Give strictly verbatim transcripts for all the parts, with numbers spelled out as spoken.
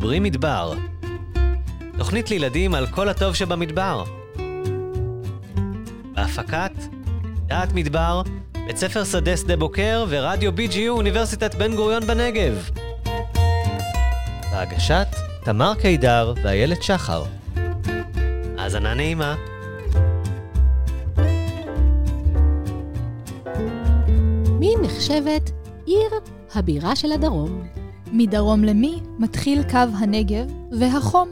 מדברים מדבר. תוכנית לילדים על כל הטוב שבמדבר. בהפקת דעת מדבר, בית ספר שדה שדה בוקר ורדיו בי ג'י יו אוניברסיטת בן גוריון בנגב. בהגשת תמר קידר ואילת שחר. האזנה נעימה. מי נחשבת עיר הבירה של הדרום? מדרום למי מתחיל קו הנגב והחום?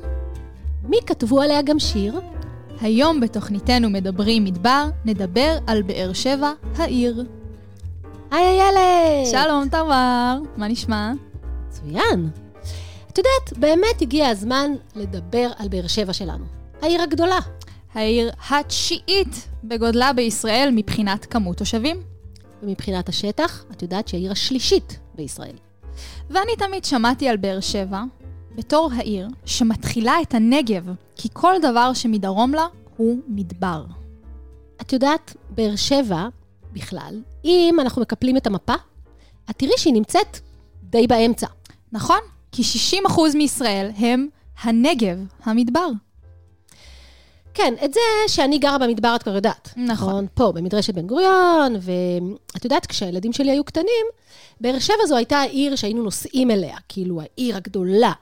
מי כתבו עליה גם שיר? היום בתוכניתנו מדברים מדבר, נדבר על באר שבע העיר. היי איילת! שלום תמר, מה נשמע? מצוין. את יודעת, באמת הגיע הזמן לדבר על באר שבע שלנו. העיר הגדולה. העיר התשיעית בגודלה בישראל מבחינת כמות תושבים. ומבחינת השטח, את יודעת שהעיר השלישית בישראל. ואני תמיד שמעתי על באר שבע בתור העיר שמתחילה את הנגב, כי כל דבר שמדרום לה הוא מדבר. את יודעת, באר שבע בכלל, אם אנחנו מקפלים את המפה, את תראי שהיא נמצאת די באמצע. נכון? כי שישים אחוז מישראל הם הנגב, המדבר. כן, את זה שאני גרה במדבר את כבר יודעת. נכון. פה, במדרשת בן גוריון, ואת יודעת, כשהילדים שלי היו קטנים, באר שבע זו הייתה העיר שהיינו נוסעים אליה, כאילו העיר הגדולה,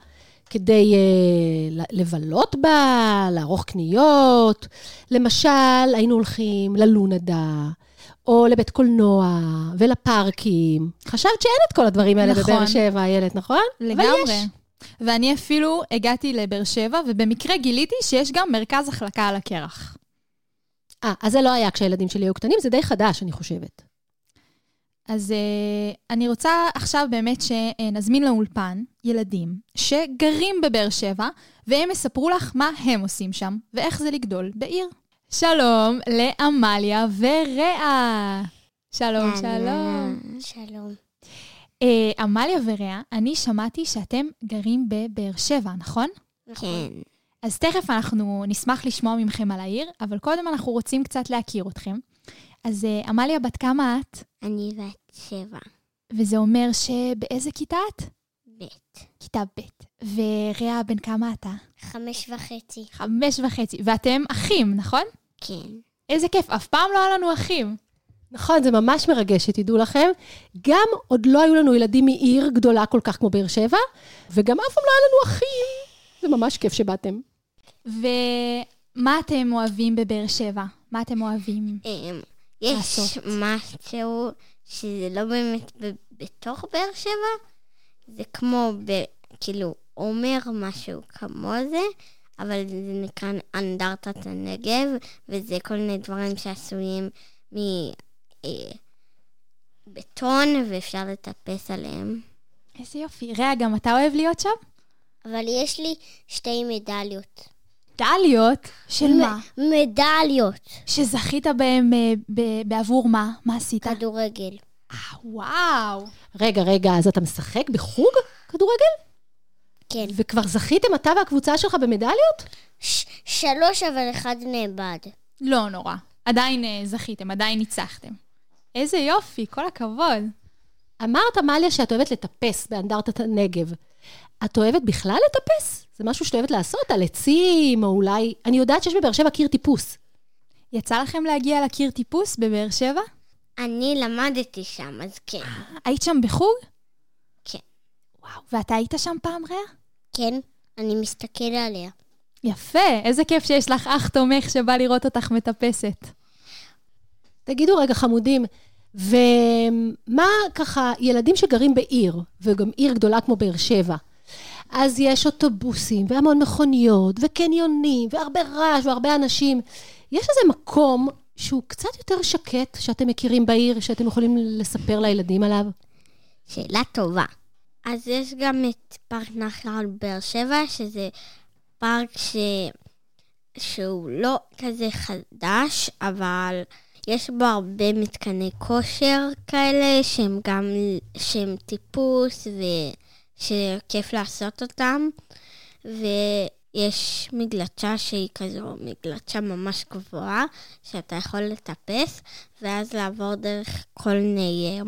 כדי אה, לבלות בה, לערוך קניות. למשל, היינו הולכים ללונדה, או לבית קולנוע, ולפארקים. חשבת שאין את כל הדברים האלה נכון. בבאר שבע, הילד, נכון? לגמרי. ואני אפילו הגעתי לבאר שבע, ובמקרה גיליתי שיש גם מרכז החלקה על הקרח. אה, אז זה לא היה כשהילדים שלי היו קטנים, זה די חדש, אני חושבת. אז euh, אני רוצה עכשיו באמת שנזמין לאולפן ילדים שגרים בבאר שבע, והם יספרו לך מה הם עושים שם, ואיך זה לגדול בעיר. שלום לאמליה ורעה. שלום, שלום. שלום. Uh, אמליה ורעה, אני שמעתי שאתם גרים בבאר שבע, נכון? כן. אז תכף אנחנו נשמח לשמוע ממכם על העיר, אבל קודם אנחנו רוצים קצת להכיר אתכם. אז uh, אמליה, בת כמה את? אני בת שבע. וזה אומר שבאיזה כיתה את? בית. כיתה בית. ורעה, בן כמה אתה? חמש וחצי. חמש וחצי. ואתם אחים, נכון? כן. איזה כיף, אף פעם לא היה לנו אחים. נכון, זה ממש מרגש שתדעו לכם. גם עוד לא היו לנו ילדים מעיר גדולה כל כך כמו באר שבע, וגם אף פעם לא היה לנו אחים. זה ממש כיף שבאתם. ומה אתם אוהבים בבאר שבע? מה אתם אוהבים לעשות? יש משהו שזה לא באמת בתוך באר שבע, זה כמו, כאילו, אומר משהו כמו זה, אבל זה נקרא אנדרטת הנגב, וזה כל מיני דברים שעשויים מ... בטון, ואפשר לטפס עליהם. איזה יופי. ראה, גם אתה אוהב להיות שם? אבל יש לי שתי מדליות. מדליות? של מ- מה? מדליות. שזכית בהם ב- בעבור מה? מה עשית? כדורגל. אה, וואו. רגע, רגע, אז אתה משחק בחוג כדורגל? כן. וכבר זכיתם אתה והקבוצה שלך במדליות? ש- שלוש, אבל אחד נאבד. לא נורא. עדיין זכיתם, עדיין ניצחתם. איזה יופי, כל הכבוד. אמרת, אמליה, שאת אוהבת לטפס באנדרטת הנגב. את אוהבת בכלל לטפס? זה משהו שאת אוהבת לעשות, על עצים, או אולי... אני יודעת שיש בבאר שבע קיר טיפוס. יצא לכם להגיע לקיר טיפוס בבאר שבע? אני למדתי שם, אז כן. היית שם בחוג? כן. וואו, ואתה היית שם פעם, ראה? כן, אני מסתכל עליה. יפה, איזה כיף שיש לך אח תומך שבא לראות אותך מטפסת. תגידו רגע חמודים, ומה ככה, ילדים שגרים בעיר, וגם עיר גדולה כמו באר שבע, אז יש אוטובוסים, והמון מכוניות, וקניונים, והרבה רעש, והרבה אנשים. יש איזה מקום שהוא קצת יותר שקט, שאתם מכירים בעיר, שאתם יכולים לספר לילדים עליו? שאלה טובה. אז יש גם את פארק נחל באר שבע, שזה... פארק ש... שהוא לא כזה חדש, אבל יש בו הרבה מתקני כושר כאלה, שהם גם, שהם טיפוס, ושכיף לעשות אותם, ויש מגלצ'ה שהיא כזו, מגלצ'ה ממש גבוהה, שאתה יכול לטפס, ואז לעבור דרך כל מיני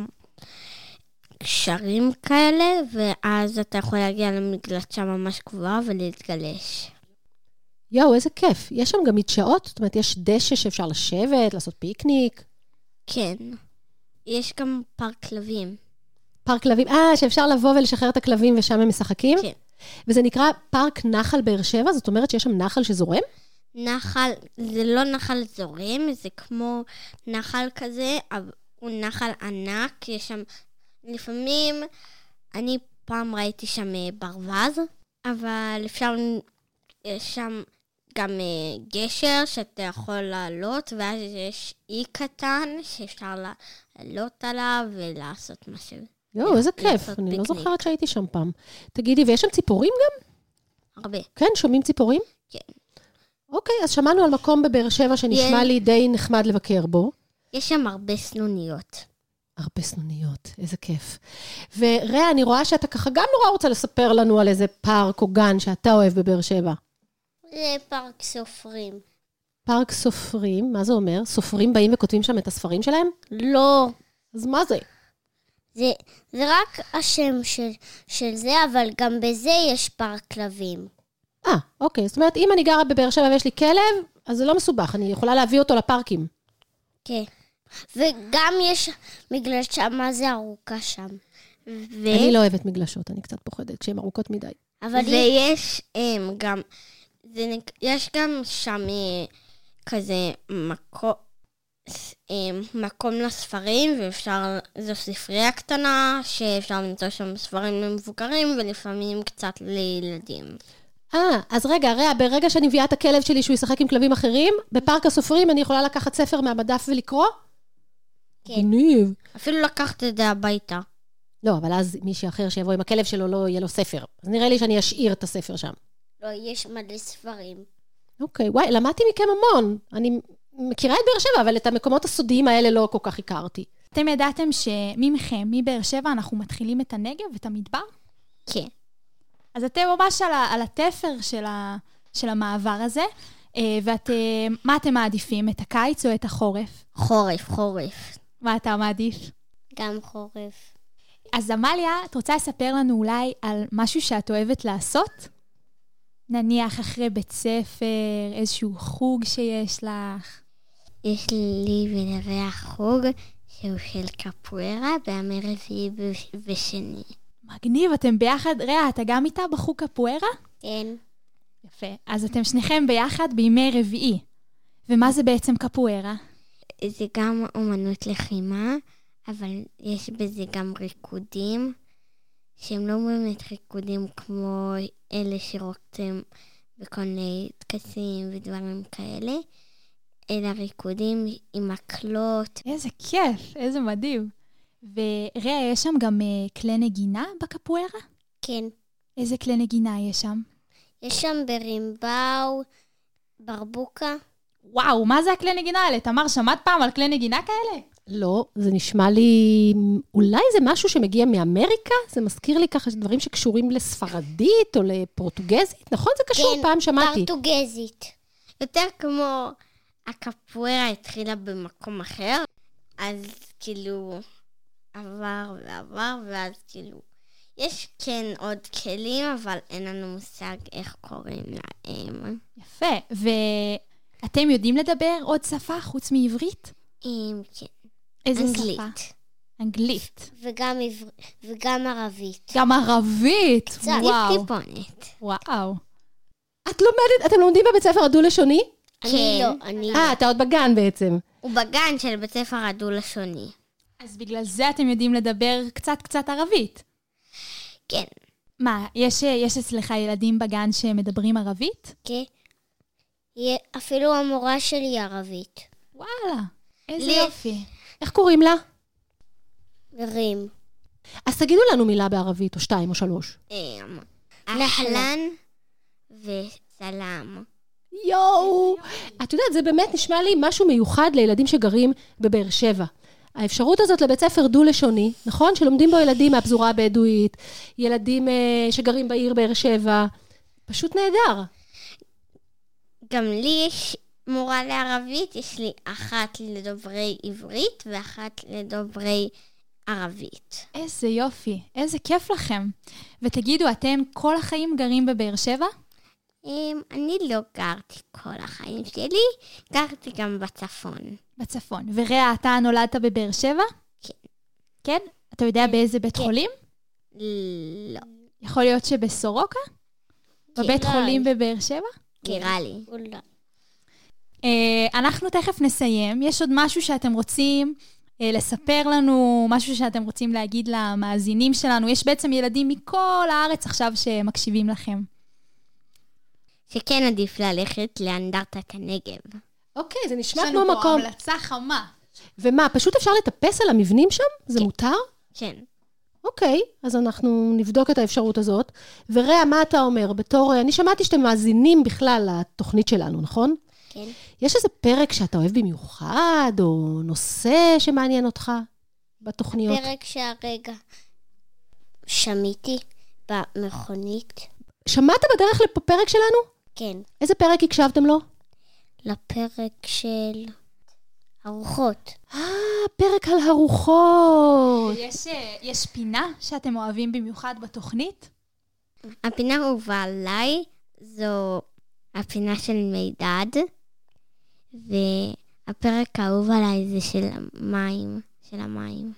קשרים כאלה, ואז אתה יכול להגיע למגלשה ממש קבועה ולהתגלש. יואו, איזה כיף. יש שם גם מדשאות? זאת אומרת, יש דשא שאפשר לשבת, לעשות פיקניק? כן. יש גם פארק כלבים. פארק כלבים. אה, שאפשר לבוא ולשחרר את הכלבים ושם הם משחקים? כן. וזה נקרא פארק נחל באר שבע? זאת אומרת שיש שם נחל שזורם? נחל, זה לא נחל זורם, זה כמו נחל כזה, אבל הוא נחל ענק, יש שם לפעמים, אני פעם ראיתי שם ברווז, אבל אפשר, יש שם גם גשר שאתה יכול לעלות, ואז יש אי קטן שאפשר לעלות עליו ולעשות משהו. יואו, איזה כיף, אני לא זוכרת שהייתי שם פעם. תגידי, ויש שם ציפורים גם? הרבה. כן, שומעים ציפורים? כן. אוקיי, אז שמענו על מקום בבאר שבע שנשמע לי די נחמד לבקר בו. יש שם הרבה סנוניות. הרבה סנוניות, איזה כיף. וראה, אני רואה שאתה ככה גם נורא רוצה לספר לנו על איזה פארק או גן שאתה אוהב בבאר שבע. זה פארק סופרים. פארק סופרים, מה זה אומר? סופרים באים וכותבים שם את הספרים שלהם? לא. אז מה זה? זה, זה רק השם של, של זה, אבל גם בזה יש פארק כלבים. אה, אוקיי. זאת אומרת, אם אני גרה בבאר שבע ויש לי כלב, אז זה לא מסובך, אני יכולה להביא אותו לפארקים. כן. וגם יש מגלשה, מה זה ארוכה שם. ו... אני לא אוהבת מגלשות, אני קצת פוחדת, כשהן ארוכות מדי. אבל ויש הם, גם, זה, יש גם שם כזה מקום, מקום לספרים, ואפשר, זו ספרייה קטנה, שאפשר למצוא שם ספרים למבוגרים, ולפעמים קצת לילדים. אה, אז רגע, רגע, ברגע שאני מביאה את הכלב שלי שהוא ישחק עם כלבים אחרים, בפארק הסופרים אני יכולה לקחת ספר מהמדף ולקרוא? כן. ניב. אפילו לקחת את זה הביתה. לא, אבל אז מישהו אחר שיבוא עם הכלב שלו לא יהיה לו ספר. אז נראה לי שאני אשאיר את הספר שם. לא, יש מלא ספרים. אוקיי, וואי, למדתי מכם המון. אני מכירה את באר שבע, אבל את המקומות הסודיים האלה לא כל כך הכרתי. אתם ידעתם שממכם, מבאר שבע, אנחנו מתחילים את הנגב ואת המדבר? כן. אז אתם ממש על, על התפר של, ה, של המעבר הזה, ואתם, מה אתם מעדיפים, את הקיץ או את החורף? חורף, חורף. מה אתה מעדיף? גם חורף. אז אמליה, את רוצה לספר לנו אולי על משהו שאת אוהבת לעשות? נניח אחרי בית ספר, איזשהו חוג שיש לך? יש לי בנראה חוג שהוא של קפוארה, באמר רביעי ושני. מגניב, אתם ביחד, ראה, אתה גם איתה בחוג קפוארה? כן. יפה, אז אתם שניכם ביחד בימי רביעי. ומה זה בעצם קפוארה? זה גם אומנות לחימה, אבל יש בזה גם ריקודים, שהם לא באמת ריקודים כמו אלה שרוקתם בכל מיני טקסים ודברים כאלה, אלא ריקודים עם מקלות. איזה כיף, איזה מדהים. וראה, יש שם גם כלי נגינה בקפוארה? כן. איזה כלי נגינה יש שם? יש שם ברימבאו, ברבוקה. וואו, מה זה הכלי נגינה האלה? תמר, שמעת פעם על כלי נגינה כאלה? לא, זה נשמע לי, אולי זה משהו שמגיע מאמריקה? זה מזכיר לי ככה דברים שקשורים לספרדית או לפורטוגזית? נכון, זה קשור, כן, פעם שמעתי. כן, פורטוגזית. יותר כמו הקפוארה התחילה במקום אחר, אז כאילו... עבר ועבר, ואז כאילו, יש כן עוד כלים, אבל אין לנו מושג איך קוראים להם. יפה, ואתם יודעים לדבר עוד שפה חוץ מעברית? כן. איזה אנגלית. שפה? אנגלית. וגם, עבר... וגם ערבית. גם ערבית? קצת, וואו. יש טיפונת. וואו. את לומדת, אתם לומדים בבית ספר הדו-לשוני? כן. אני לא, אני... אה, אתה עוד בגן בעצם. הוא בגן של בית ספר הדו-לשוני. אז בגלל זה אתם יודעים לדבר קצת קצת ערבית. כן. מה, יש, יש אצלך ילדים בגן שמדברים ערבית? כן. אפילו המורה שלי ערבית. וואלה, איזה לי... יופי. איך קוראים לה? רים. אז תגידו לנו מילה בערבית, או שתיים או שלוש. אמ. אהלן וסלאם. יואו. את יודעת, זה באמת נשמע לי משהו מיוחד לילדים שגרים בבאר שבע. האפשרות הזאת לבית ספר דו-לשוני, נכון? שלומדים בו ילדים מהפזורה הבדואית, ילדים שגרים בעיר באר שבע, פשוט נהדר. גם לי יש מורה לערבית, יש לי אחת לדוברי עברית ואחת לדוברי ערבית. איזה יופי, איזה כיף לכם. ותגידו, אתם כל החיים גרים בבאר שבע? אני לא גרתי כל החיים שלי, גרתי גם בצפון. בצפון. וראה, אתה נולדת בבאר שבע? כן. כן? אתה יודע באיזה בית חולים? לא. יכול להיות שבסורוקה? בבית חולים בבאר שבע? נראה לי. אנחנו תכף נסיים. יש עוד משהו שאתם רוצים לספר לנו, משהו שאתם רוצים להגיד למאזינים שלנו? יש בעצם ילדים מכל הארץ עכשיו שמקשיבים לכם. שכן עדיף ללכת לאנדרטת הנגב. אוקיי, זה נשמע כמו מקום. יש לנו פה המלצה חמה. ומה, פשוט אפשר לטפס על המבנים שם? זה מותר? כן. אוקיי, אז אנחנו נבדוק את האפשרות הזאת. וראה, מה אתה אומר? בתור, אני שמעתי שאתם מאזינים בכלל לתוכנית שלנו, נכון? כן. יש איזה פרק שאתה אוהב במיוחד, או נושא שמעניין אותך בתוכניות? הפרק שהרגע שמיתי במכונית. שמעת בדרך לפה פרק שלנו? כן. איזה פרק הקשבתם לו? לפרק של ארוחות. אה, פרק על ארוחות. יש, יש פינה שאתם אוהבים במיוחד בתוכנית? הפינה הובאה עליי, זו הפינה של מידד, והפרק האהוב עליי זה של המים, של המים.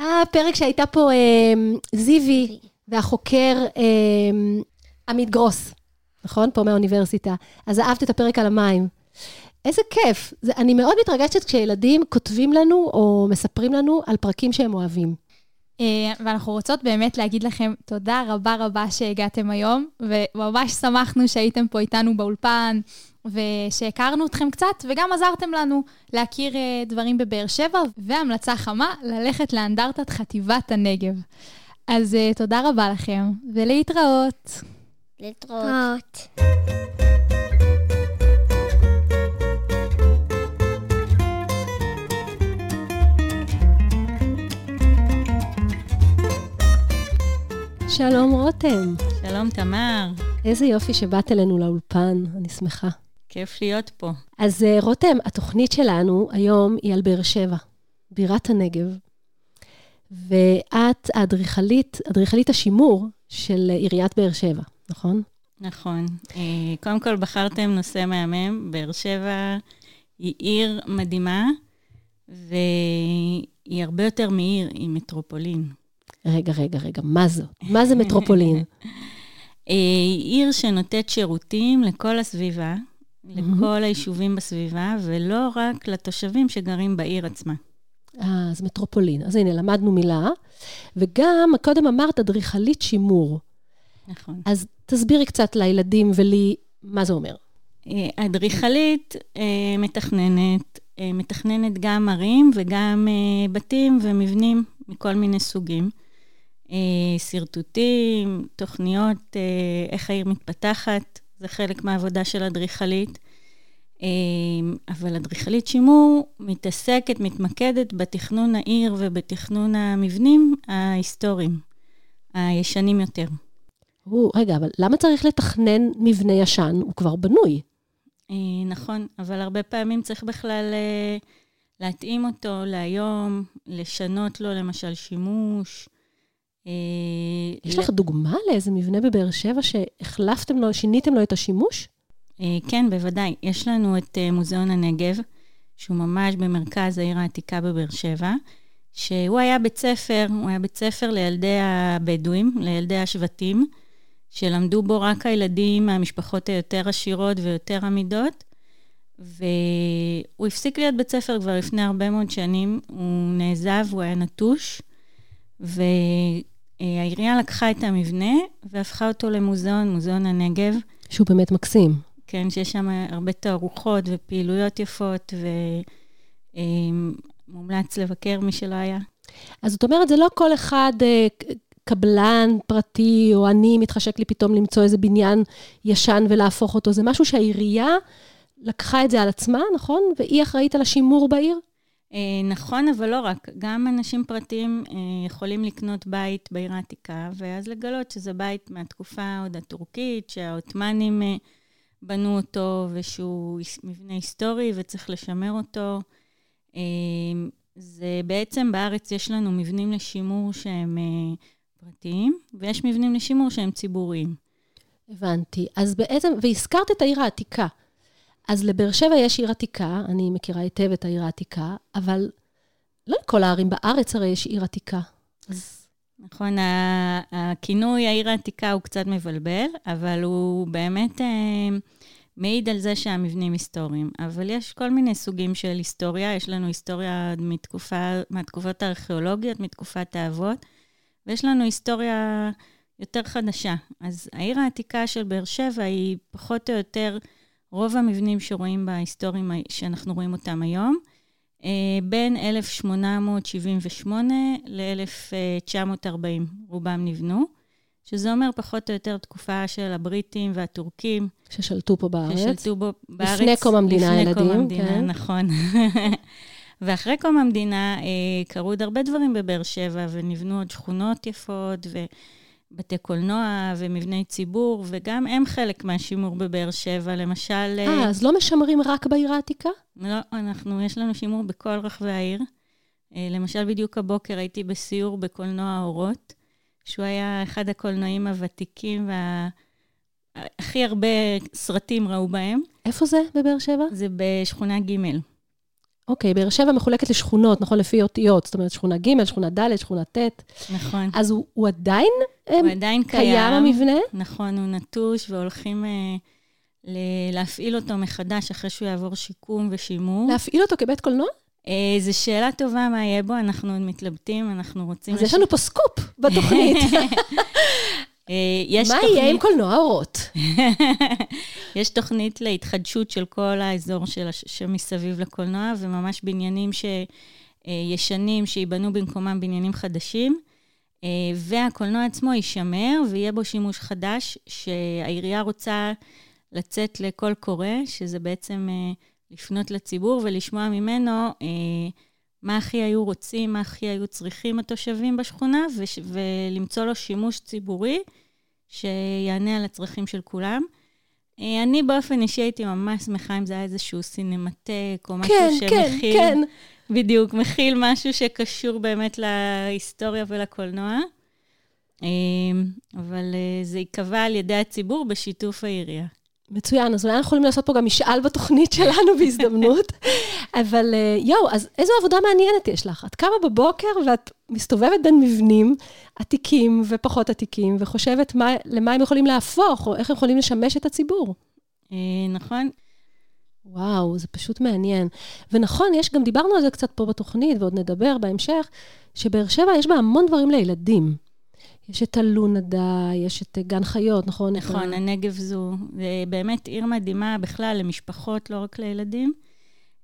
אה, פרק שהייתה פה אה, זיוי, והחוקר אה, עמית גרוס, נכון? פה מהאוניברסיטה. אז אהבת את הפרק על המים. איזה כיף. זה, אני מאוד מתרגשת כשילדים כותבים לנו או מספרים לנו על פרקים שהם אוהבים. ואנחנו רוצות באמת להגיד לכם תודה רבה רבה שהגעתם היום, וממש שמחנו שהייתם פה איתנו באולפן, ושהכרנו אתכם קצת, וגם עזרתם לנו להכיר דברים בבאר שבע, והמלצה חמה ללכת לאנדרטת חטיבת הנגב. אז תודה רבה לכם, ולהתראות. להתראות. שלום רותם. שלום תמר. איזה יופי שבאת אלינו לאולפן, אני שמחה. כיף להיות פה. אז רותם, התוכנית שלנו היום היא על באר שבע, בירת הנגב. ואת האדריכלית, אדריכלית השימור של עיריית באר שבע, נכון? נכון. קודם כל בחרתם נושא מהמם. באר שבע היא עיר מדהימה, והיא הרבה יותר מעיר, היא מטרופולין. רגע, רגע, רגע, מה זו? מה זה מטרופולין? עיר שנותנת שירותים לכל הסביבה, לכל היישובים בסביבה, ולא רק לתושבים שגרים בעיר עצמה. אז מטרופולין. אז הנה, למדנו מילה, וגם קודם אמרת אדריכלית שימור. נכון. אז תסבירי קצת לילדים ולי מה זה אומר. אדריכלית מתכננת, מתכננת גם ערים וגם בתים ומבנים מכל מיני סוגים, סרטוטים, תוכניות, איך העיר מתפתחת, זה חלק מהעבודה של אדריכלית. אבל אדריכלית שימור מתעסקת, מתמקדת בתכנון העיר ובתכנון המבנים ההיסטוריים, הישנים יותר. רגע, אבל למה צריך לתכנן מבנה ישן? הוא כבר בנוי. נכון, אבל הרבה פעמים צריך בכלל להתאים אותו להיום, לשנות לו למשל שימוש. יש לך דוגמה לאיזה מבנה בבאר שבע שהחלפתם לו, שיניתם לו את השימוש? כן, בוודאי. יש לנו את מוזיאון הנגב, שהוא ממש במרכז העיר העתיקה בבאר שבע, שהוא היה בית ספר, הוא היה בית ספר לילדי הבדואים, לילדי השבטים, שלמדו בו רק הילדים מהמשפחות היותר עשירות ויותר עמידות, והוא הפסיק להיות בית ספר כבר לפני הרבה מאוד שנים, הוא נעזב, הוא היה נטוש, והעירייה לקחה את המבנה והפכה אותו למוזיאון, מוזיאון הנגב. שהוא באמת מקסים. כן, שיש שם הרבה תערוכות ופעילויות יפות, ומומלץ לבקר מי שלא היה. אז זאת אומרת, זה לא כל אחד קבלן פרטי, או אני מתחשק לי פתאום למצוא איזה בניין ישן ולהפוך אותו, זה משהו שהעירייה לקחה את זה על עצמה, נכון? והיא אחראית על השימור בעיר? נכון, אבל לא רק. גם אנשים פרטיים יכולים לקנות בית בעיר העתיקה, ואז לגלות שזה בית מהתקופה עוד הטורקית, שהעותמנים בנו אותו, ושהוא מבנה היסטורי וצריך לשמר אותו. זה בעצם בארץ יש לנו מבנים לשימור שהם פרטיים, ויש מבנים לשימור שהם ציבוריים. הבנתי. אז בעצם, והזכרת את העיר העתיקה. אז לבאר שבע יש עיר עתיקה, אני מכירה היטב את העיר העתיקה, אבל לא לכל הערים בארץ הרי יש עיר עתיקה. אז... נכון, הכינוי העיר העתיקה הוא קצת מבלבל, אבל הוא באמת מעיד על זה שהמבנים היסטוריים. אבל יש כל מיני סוגים של היסטוריה, יש לנו היסטוריה מתקופה, מתקופות הארכיאולוגיות, מתקופת האבות, ויש לנו היסטוריה יותר חדשה. אז העיר העתיקה של באר שבע היא פחות או יותר רוב המבנים שרואים בהיסטוריים שאנחנו רואים אותם היום, בין אלף שמונה מאות שבעים ושמונה ל-אלף תשע מאות ארבעים רובם נבנו, שזה אומר פחות או יותר תקופה של הבריטים והטורקים. ששלטו פה בארץ. ששלטו פה בארץ. לפני קום המדינה הילדים. לפני קום המדינה, כן. נכון. ואחרי קום המדינה קרו עוד הרבה דברים בבאר שבע, ונבנו עוד שכונות יפות, ובתי קולנוע, ומבני ציבור, וגם הם חלק מהשימור בבאר שבע, למשל... אה, אז לא משמרים רק בעיר העתיקה? לא, אנחנו, יש לנו שימור בכל רחבי העיר. למשל, בדיוק הבוקר הייתי בסיור בקולנוע האורות, שהוא היה אחד הקולנועים הוותיקים, והכי הרבה סרטים ראו בהם. איפה זה בבאר שבע? זה בשכונה ג'. אוקיי, באר שבע מחולקת לשכונות, נכון? לפי אותיות, זאת אומרת שכונה ג', שכונה ד', שכונה ט'. נכון. אז הוא, הוא עדיין, הוא עדיין קיים, קיים המבנה? נכון, הוא נטוש, והולכים אה, ל- להפעיל אותו מחדש, אחרי שהוא יעבור שיקום ושימור. להפעיל אותו כבית קולנוע? זו שאלה טובה מה יהיה בו, אנחנו עוד מתלבטים, אנחנו רוצים... אז יש לנו פה סקופ בתוכנית. מה יהיה עם קולנוע אורות? יש תוכנית להתחדשות של כל האזור שמסביב לקולנוע, וממש בניינים ישנים שיבנו במקומם בניינים חדשים, והקולנוע עצמו יישמר, ויהיה בו שימוש חדש, שהעירייה רוצה לצאת לכל קורא, שזה בעצם... לפנות לציבור ולשמוע ממנו אה, מה הכי היו רוצים, מה הכי היו צריכים התושבים בשכונה, וש, ולמצוא לו שימוש ציבורי שיענה על הצרכים של כולם. אה, אני באופן אישי הייתי ממש שמחה אם זה היה איזשהו סינמטק, או משהו כן, שמכיל, כן, כן. בדיוק, מכיל משהו שקשור באמת להיסטוריה ולקולנוע, אה, אבל אה, זה יקבע על ידי הציבור בשיתוף העירייה. מצוין, אז אולי אנחנו יכולים לעשות פה גם משאל בתוכנית שלנו בהזדמנות, אבל יואו, אז איזו עבודה מעניינת יש לך? את קמה בבוקר ואת מסתובבת בין מבנים עתיקים ופחות עתיקים, וחושבת מה, למה הם יכולים להפוך, או איך הם יכולים לשמש את הציבור. נכון. וואו, זה פשוט מעניין. ונכון, יש גם, דיברנו על זה קצת פה בתוכנית, ועוד נדבר בהמשך, שבאר שבע יש בה המון דברים לילדים. יש את הלונדה, יש את גן חיות, נכון? נכון, הנגב זו. זה באמת עיר מדהימה בכלל למשפחות, לא רק לילדים.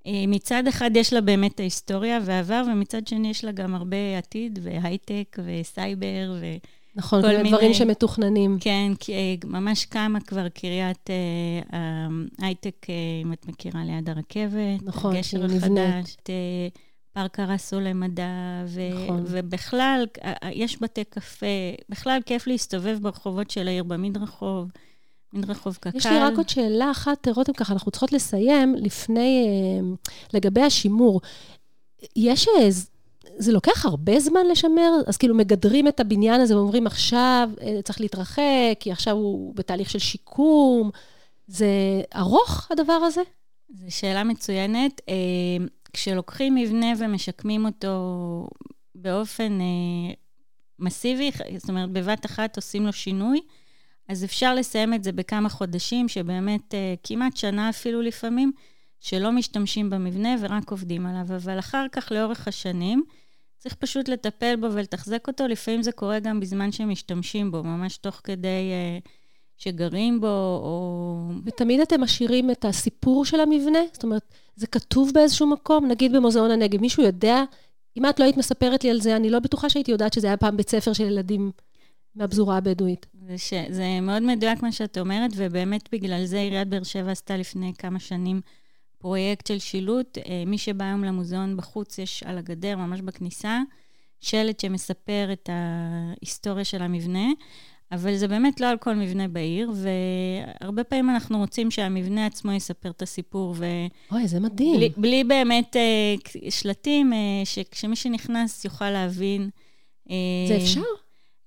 מצד אחד יש לה באמת ההיסטוריה והעבר, ומצד שני יש לה גם הרבה עתיד, והייטק וסייבר וכל מיני... נכון, כל מיני דברים שמתוכננים. כן, ממש כמה כבר קריית הייטק, אם את מכירה ליד הרכבת. נכון, שהיא נבנית. פארק קרסו למדע, ו- נכון. ובכלל, יש בתי קפה, בכלל כיף להסתובב ברחובות של העיר, במדרחוב, מדרחוב קקל. יש לי רק עוד שאלה אחת, רותם, ככה, אנחנו צריכות לסיים לפני, לגבי השימור. יש, זה לוקח הרבה זמן לשמר, אז כאילו מגדרים את הבניין הזה, ואומרים עכשיו צריך להתרחק, כי עכשיו הוא בתהליך של שיקום. זה ארוך הדבר הזה? זו שאלה מצוינת. כשלוקחים מבנה ומשקמים אותו באופן אה, מסיבי, זאת אומרת, בבת אחת עושים לו שינוי, אז אפשר לסיים את זה בכמה חודשים, שבאמת אה, כמעט שנה אפילו לפעמים, שלא משתמשים במבנה ורק עובדים עליו, אבל אחר כך לאורך השנים, צריך פשוט לטפל בו ולתחזק אותו, לפעמים זה קורה גם בזמן שמשתמשים בו, ממש תוך כדי... אה, שגרים בו, או... ותמיד אתם משאירים את הסיפור של המבנה? זאת אומרת, זה כתוב באיזשהו מקום? נגיד במוזיאון הנגב, מישהו יודע, אם את לא היית מספרת לי על זה, אני לא בטוחה שהייתי יודעת שזה היה פעם בית ספר של ילדים מהפזורה הבדואית. זה, ש... זה מאוד מדויק מה שאת אומרת, ובאמת בגלל זה עיריית באר שבע עשתה לפני כמה שנים פרויקט של שילוט. מי שבא היום למוזיאון בחוץ, יש על הגדר, ממש בכניסה, שלט שמספר את ההיסטוריה של המבנה, אבל זה באמת לא על כל מבנה בעיר, והרבה פעמים אנחנו רוצים שהמבנה עצמו יספר את הסיפור. ו... אוי, זה מדהים. בלי, בלי באמת אה, שלטים, אה, שכשמי שנכנס יוכל להבין. אה, זה אפשר?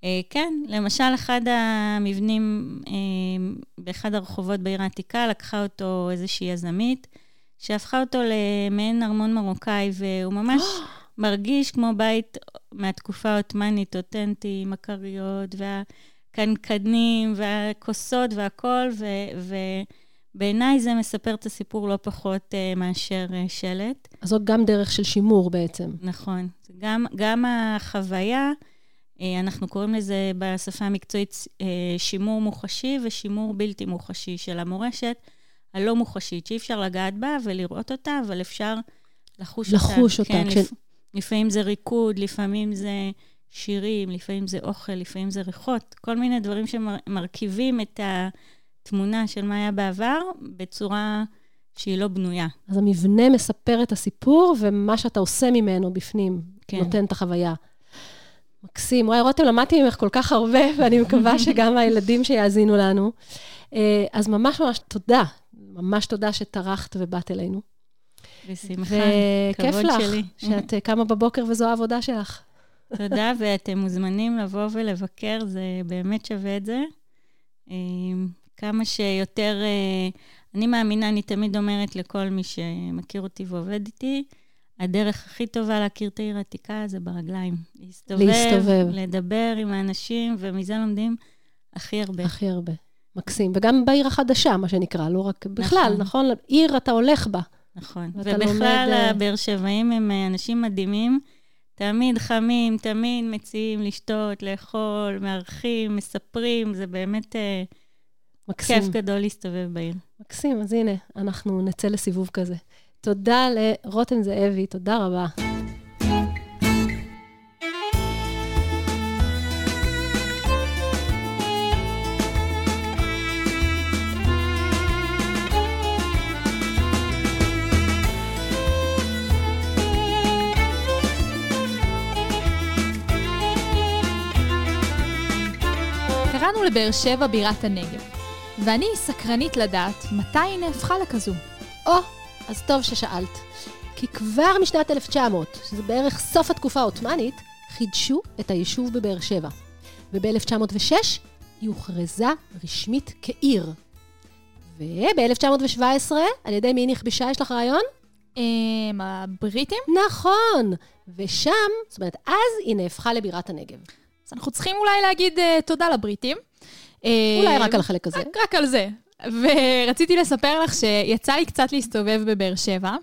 אה, כן, למשל אחד המבנים אה, באחד הרחובות בעיר העתיקה, לקחה אותו איזושהי יזמית, שהפכה אותו למעין ארמון מרוקאי, והוא ממש... מרגיש כמו בית מהתקופה העות'מאנית, אותנטי, עם הקריות, והקנקנים, והכוסות, והכל, ובעיניי זה מספר את הסיפור לא פחות מאשר שלט. אז זאת גם דרך של שימור בעצם. נכון. גם, גם החוויה, אנחנו קוראים לזה בשפה המקצועית שימור מוחשי, ושימור בלתי מוחשי של המורשת, הלא מוחשית, שאי אפשר לגעת בה ולראות אותה, אבל אפשר לחוש, לחוש אותה. אותה. כן, כש... לפעמים זה ריקוד, לפעמים זה שירים, לפעמים זה אוכל, לפעמים זה ריחות. כל מיני דברים שמרכיבים את התמונה של מה היה בעבר, בצורה שהיא לא בנויה. אז המבנה מספר את הסיפור, ומה שאתה עושה ממנו בפנים, כן. נותן את החוויה. מקסים. וואי, רותם, למדתי ממך כל כך הרבה, ואני מקווה שגם הילדים שיאזינו לנו. אז ממש ממש תודה. ממש תודה שטרחת ובאת אלינו. בשמחה, כבוד שלי. וכיף לך שאת קמה בבוקר וזו העבודה שלך. תודה, ואתם מוזמנים לבוא ולבקר, זה באמת שווה את זה. כמה שיותר, אני מאמינה, אני תמיד אומרת לכל מי שמכיר אותי ועובד איתי, הדרך הכי טובה להכיר את העיר העתיקה זה ברגליים. להסתובב, לדבר עם האנשים, ומזה לומדים הכי הרבה. הכי הרבה, מקסים. וגם בעיר החדשה, מה שנקרא, לא רק בכלל, נכון? עיר אתה הולך בה. נכון, ובכלל הבאר שבעים הם אנשים מדהימים, תמיד חמים, תמיד מציעים לשתות, לאכול, מארחים, מספרים, זה באמת כיף גדול להסתובב בעיר. מקסים, אז הנה, אנחנו נצא לסיבוב כזה. תודה לרותם זאבי, תודה רבה. קראנו לבאר שבע בירת הנגב, ואני סקרנית לדעת מתי היא נהפכה לכזו. או, אז טוב ששאלת, כי כבר משנת אלף תשע מאות, שזה בערך סוף התקופה העות'מאנית, חידשו את היישוב בבאר שבע, וב-אלף תשע מאות ושש היא הוכרזה רשמית כעיר. וב-אלף תשע מאות ושבע עשרה, על ידי מי נכבשה, יש לך רעיון? אמ, הבריטים? נכון, ושם, זאת אומרת, אז היא נהפכה לבירת הנגב. אז אנחנו צריכים אולי להגיד uh, תודה לבריטים. אולי uh, רק על החלק הזה. רק, רק על זה. ורציתי לספר לך שיצא לי קצת להסתובב בבאר שבע,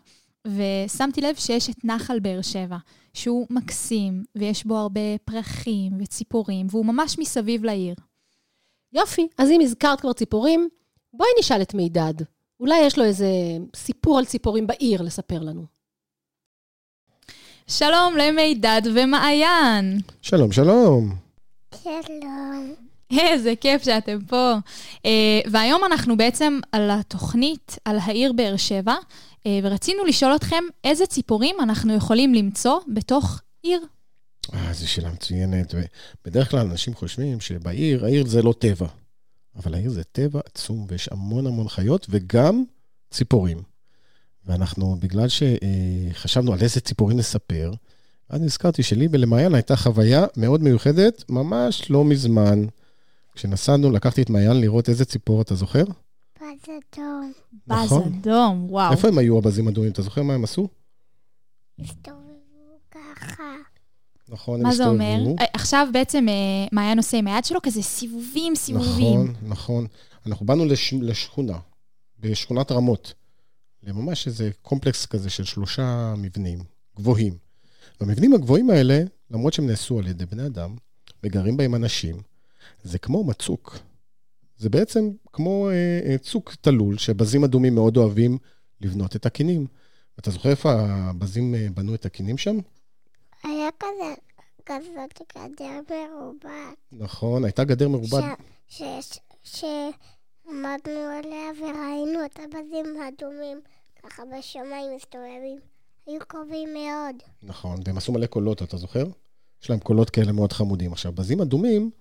ושמתי לב שיש את נחל באר שבע, שהוא מקסים, ויש בו הרבה פרחים וציפורים, והוא ממש מסביב לעיר. יופי, אז אם הזכרת כבר ציפורים, בואי נשאל את מידד. אולי יש לו איזה סיפור על ציפורים בעיר לספר לנו. שלום למידד ומעיין. שלום, שלום. שלום. איזה כיף שאתם פה. והיום אנחנו בעצם על התוכנית, על העיר באר שבע, ורצינו לשאול אתכם איזה ציפורים אנחנו יכולים למצוא בתוך עיר. אה, זו שאלה מצוינת. בדרך כלל אנשים חושבים שבעיר, העיר זה לא טבע. אבל העיר זה טבע עצום, ויש המון המון חיות וגם ציפורים. ואנחנו, בגלל שחשבנו על איזה ציפורים נספר, אז נזכרתי שלי ולמעיין הייתה חוויה מאוד מיוחדת, ממש לא מזמן. כשנסענו, לקחתי את מעיין לראות איזה ציפור, אתה זוכר? בז אדום. נכון? בז אדום, וואו. איפה הם היו הבזים אדומים? אתה זוכר מה הם עשו? הסתובבו ככה. נכון, הם הסתובבו. מה זה אומר? עכשיו בעצם מעיין עושה עם היד שלו כזה סיבובים, סיבובים. נכון, נכון. אנחנו באנו לש... לשכונה, בשכונת רמות. לממש איזה קומפלקס כזה של שלושה מבנים גבוהים. והמבנים הגבוהים האלה, למרות שהם נעשו על ידי בני אדם, וגרים בהם אנשים, זה כמו מצוק. זה בעצם כמו אה, צוק תלול, שהבזים אדומים מאוד אוהבים לבנות את הכינים. אתה זוכר איפה הבזים אה, בנו את הכינים שם? היה כזה, כזאת גדר מרובעת. נכון, הייתה גדר מרובעת. ש... ש... ש... עמדנו עליה וראינו את הבזים האדומים, ככה בשמיים מסתובבים. היו קרובים מאוד. נכון, והם עשו מלא קולות, אתה זוכר? יש להם קולות כאלה מאוד חמודים. עכשיו, בזים אדומים,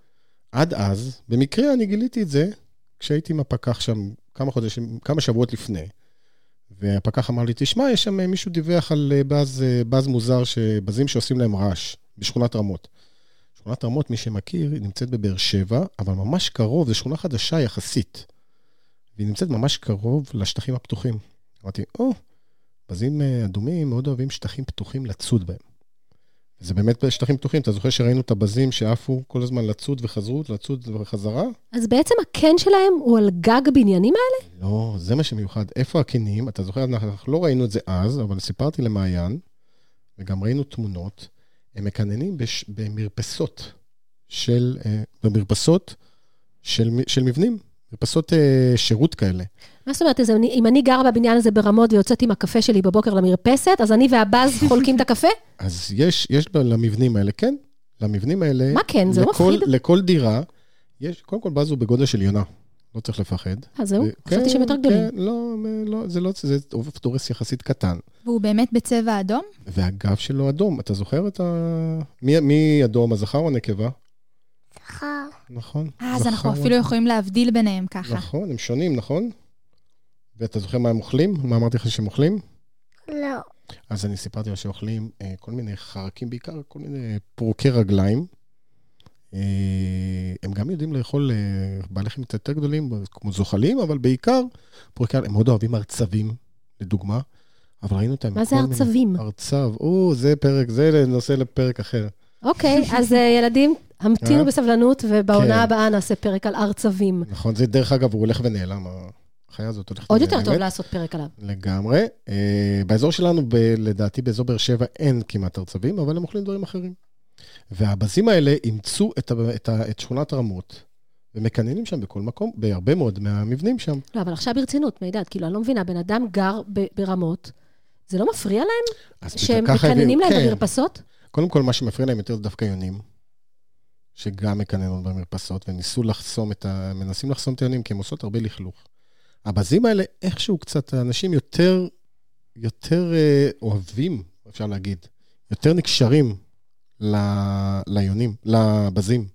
עד אז, במקרה אני גיליתי את זה, כשהייתי עם הפקח שם כמה חודשים, כמה שבועות לפני, והפקח אמר לי, תשמע, יש שם מישהו דיווח על בז, בז מוזר, שבזים שעושים להם רעש, בשכונת רמות. שכונת רמות, מי שמכיר, היא נמצאת בבאר שבע, אבל ממש קרוב, זו שכונה חדשה יחסית, והיא נמצאת ממש קרוב לשטחים הפתוחים. אמרתי, או, oh, בזים אדומים מאוד אוהבים שטחים פתוחים לצוד בהם. זה באמת שטחים פתוחים, אתה זוכר שראינו את הבזים שעפו כל הזמן לצוד וחזרו, לצוד וחזרה? אז בעצם הקן שלהם הוא על גג בניינים האלה? לא, זה מה שמיוחד. איפה הקנים? אתה זוכר, אנחנו לא ראינו את זה אז, אבל סיפרתי למעיין, וגם ראינו תמונות, הם מקננים בש... במרפסות של, במרפסות של, של מבנים, מרפסות שירות כאלה. מה זאת אומרת, אם אני גרה בבניין הזה ברמות ויוצאתי עם הקפה שלי בבוקר למרפסת, אז אני והבאז חולקים את הקפה? אז יש, יש למבנים האלה, כן? למבנים האלה... מה כן? זה לא מפחיד? לכל דירה, יש, קודם כל באז הוא בגודל של יונה, לא צריך לפחד. אז זהו, חשבתי שהם יותר גדולים. לא, זה לא, זה עוף דורס יחסית קטן. והוא באמת בצבע אדום? והגב שלו אדום, אתה זוכר את ה... מי אדום, הזכר או הנקבה? זכר. נכון. אז אנחנו אפילו יכולים להבדיל ביניהם ככה. נכון, הם שונים, נכון? ואתה זוכר מה הם אוכלים? מה אמרתי לך שהם אוכלים? לא. אז אני סיפרתי מה שאוכלים, כל מיני חרקים בעיקר, כל מיני פרוקי רגליים. הם גם יודעים לאכול בעליכים יותר גדולים, כמו זוחלים, אבל בעיקר, פרוקי, הם מאוד אוהבים הרצבים, לדוגמה. אבל ראינו אותם. מה זה הרצבים? הרצב, או, זה פרק, זה נושא לפרק אחר. אוקיי, אז ילדים, המתינו בסבלנות, ובעונה הבאה נעשה פרק על הרצבים. נכון, זה דרך אגב, הוא הולך ונעלם, החיה הזאת הולכת... עוד יותר טוב לעשות פרק עליו. לגמרי. באזור שלנו, לדעתי, באזור באר שבע אין כמעט הרצבים, אבל הם אוכלים דברים אחרים. והבזים האלה אימצו את שכונת רמות, ומקננים שם בכל מקום, בהרבה מאוד מהמבנים שם. לא, אבל עכשיו ברצינות, מידד, כאילו, אני לא מבינה, בן אדם גר ברמות, זה לא מפריע להם? שהם מקננים להם במרפסות? קודם כל, מה שמפריע להם יותר זה דווקא יונים, שגם מקננים במרפסות, וניסו לחסום את ה... מנסים לחסום את היונים, כי הם עושות הרבה לכלוך. הבזים האלה, איכשהו קצת, האנשים יותר, יותר אוהבים, אפשר להגיד, יותר נקשרים ל... ליונים, לבזים.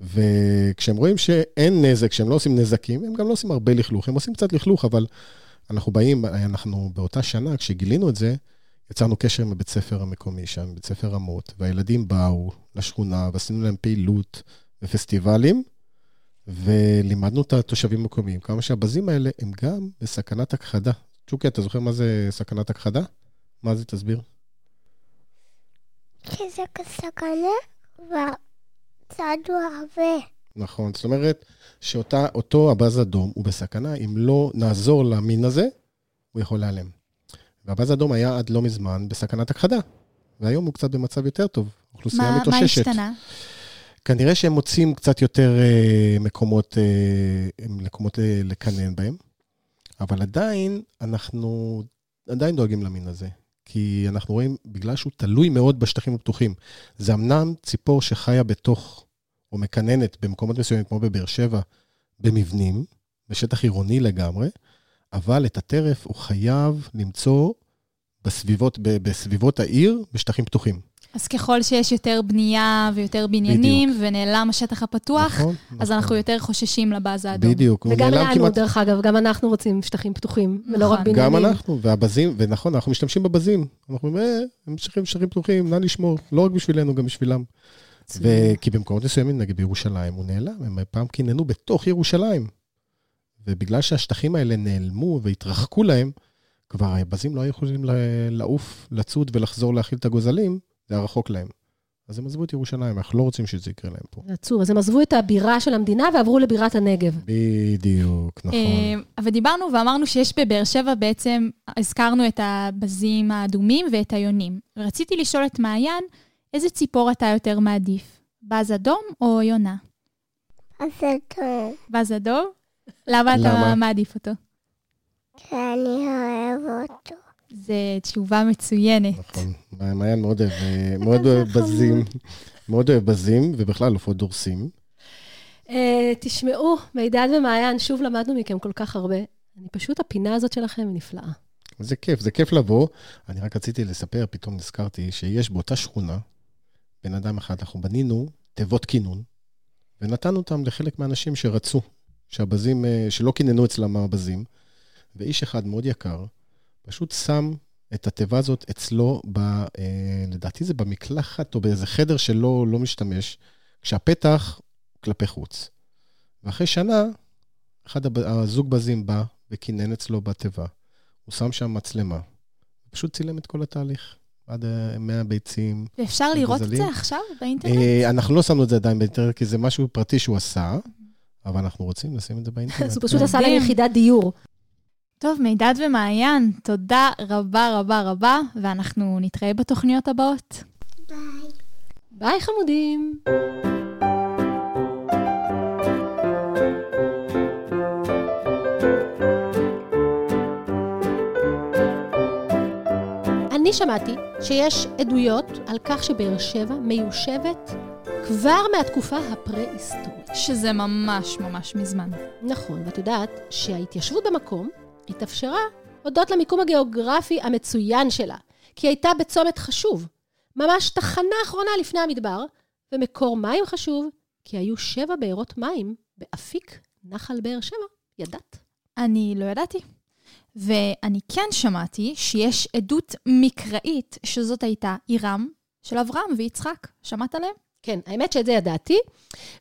וכשהם רואים שאין נזק, שהם לא עושים נזקים, הם גם לא עושים הרבה לכלוך, הם עושים קצת לכלוך, אבל אנחנו באים, אנחנו באותה שנה, כשגילינו את זה, יצרנו קשר עם בית ספר המקומי שם, בית ספר רמות, והילדים באו לשכונה, ועשינו להם פעילות ופסטיבלים, ולימדנו את התושבים המקומיים, כמה שהבזים האלה הם גם בסכנת הכחדה. צ'וקי, אתה זוכר מה זה סכנת הכחדה? מה זה תסביר? כי זה סכנה וצעדו הרבה. נכון, זאת אומרת שאותו הבז אדום הוא בסכנה, אם לא נעזור למין הזה, הוא יכול להיעלם. והבז אדום היה עד לא מזמן בסכנת הכחדה, והיום הוא קצת במצב יותר טוב, אוכלוסייה מתאוששת. מה השתנה? כנראה שהם מוצאים קצת יותר מקומות, מקומות לקנן בהם, אבל עדיין אנחנו עדיין דואגים למין הזה, כי אנחנו רואים, בגלל שהוא תלוי מאוד בשטחים הפתוחים, זה אמנם ציפור שחיה בתוך, או מקננת במקומות מסוימים, כמו בבאר שבע, במבנים, בשטח עירוני לגמרי, אבל את הטרף הוא חייב למצוא בסביבות, בסביבות העיר, בשטחים פתוחים. אז ככל שיש יותר בנייה ויותר בניינים, בדיוק. ונעלם השטח הפתוח, נכון, אז נכון. אנחנו יותר חוששים לבאז האדום. בדיוק. וגם לנו, כמעט... דרך אגב, גם אנחנו רוצים שטחים פתוחים, נכון. ולא רק בניינים. גם אנחנו, והבזים, ונכון, אנחנו משתמשים בבזים. אנחנו אומרים, אה, הם משתמשים שטחים פתוחים, נא לשמור, לא רק בשבילנו, גם בשבילם. וכי במקומות מסוימים, נגיד בירושלים, הוא נעלם, הם פעם קיננו בתוך ירושלים. ובגלל שהשטחים האלה נעלמו והתרחקו להם, כבר הבזים לא יכולים לעוף, לצוד ולחזור להאכיל את הגוזלים, זה הרחוק להם. אז הם עזבו את ירושלים, אנחנו לא רוצים שזה יקרה להם פה. עצוב, אז הם עזבו את הבירה של המדינה ועברו לבירת הנגב. בדיוק, נכון. אבל דיברנו ואמרנו שיש בבאר שבע בעצם, הזכרנו את הבזים האדומים ואת היונים. רציתי לשאול את מעיין, איזה ציפור אתה יותר מעדיף? בז אדום או יונה? בז אדום. בז אדום? למה אתה מעדיף אותו? כי אני אוהב אותו. זו תשובה מצוינת. נכון, מעיין מאוד אוהב בזים, מאוד אוהב בזים, ובכלל עופות דורסים. תשמעו, מידד ומעיין, שוב למדנו מכם כל כך הרבה. אני פשוט, הפינה הזאת שלכם היא נפלאה. זה כיף, זה כיף לבוא. אני רק רציתי לספר, פתאום נזכרתי, שיש באותה שכונה, בן אדם אחד, אנחנו בנינו תיבות כינון, ונתנו אותם לחלק מהאנשים שרצו, שהבזים, שלא קיננו אצלם הבזים, ואיש אחד מאוד יקר, פשוט שם את התיבה הזאת אצלו, ב, לדעתי זה במקלחת, או באיזה חדר שלא לא משתמש, כשהפתח כלפי חוץ. ואחרי שנה, אחד הזוג בזים בא, וקינן אצלו בתיבה. הוא שם שם מצלמה. פשוט צילם את כל התהליך. עד מאה ביצים. ואפשר לראות את זה עכשיו באינטרנט? אנחנו לא שמנו את זה עדיין באינטרנט, כי זה משהו פרטי שהוא עשה, אבל אנחנו רוצים לשים את זה באינטרנט. זה פשוט עשה ליחידת דיור. טוב, מידד ומעיין, תודה רבה רבה רבה, ואנחנו נתראה בתוכניות הבאות. ביי. ביי חמודים. אני שמעתי שיש עדויות על כך שבאר שבע מיושבת כבר מהתקופה הפרה-היסטורית. שזה ממש ממש מזמן. נכון, ואת יודעת שההתיישבות במקום התאפשרה הודות למיקום הגיאוגרפי המצוין שלה, כי הייתה בצומת חשוב, ממש תחנה אחרונה לפני המדבר, ומקור מים חשוב, כי היו שבע בארות מים באפיק נחל באר שבע. ידעת? אני לא ידעתי. ואני כן שמעתי שיש עדות מקראית שזאת הייתה עירם של אברהם ויצחק. שמעת עליהם? כן, האמת שאת זה ידעתי.